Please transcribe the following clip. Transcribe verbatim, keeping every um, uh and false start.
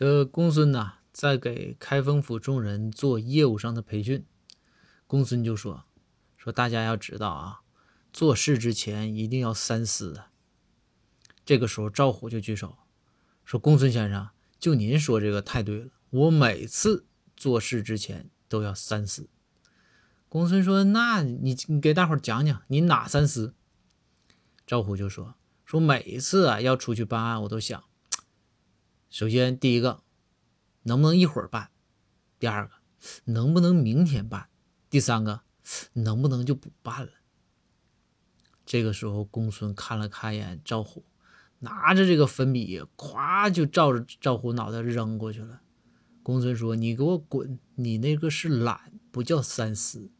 这公孙呢，在给开封府众人做业务上的培训，公孙就说说大家要知道啊，做事之前一定要三思啊。这个时候赵虎就举手说，公孙先生，就您说这个太对了，我每次做事之前都要三思。公孙说，那你你给大伙讲讲你哪三思？赵虎就说说每一次啊要出去办案，我都想，首先第一个能不能一会儿办，第二个能不能明天办，第三个能不能就不办了。这个时候公孙看了看眼赵虎，拿着这个粉笔咵就照着赵虎脑袋扔过去了。公孙说，你给我滚，你那个是懒，不叫三思。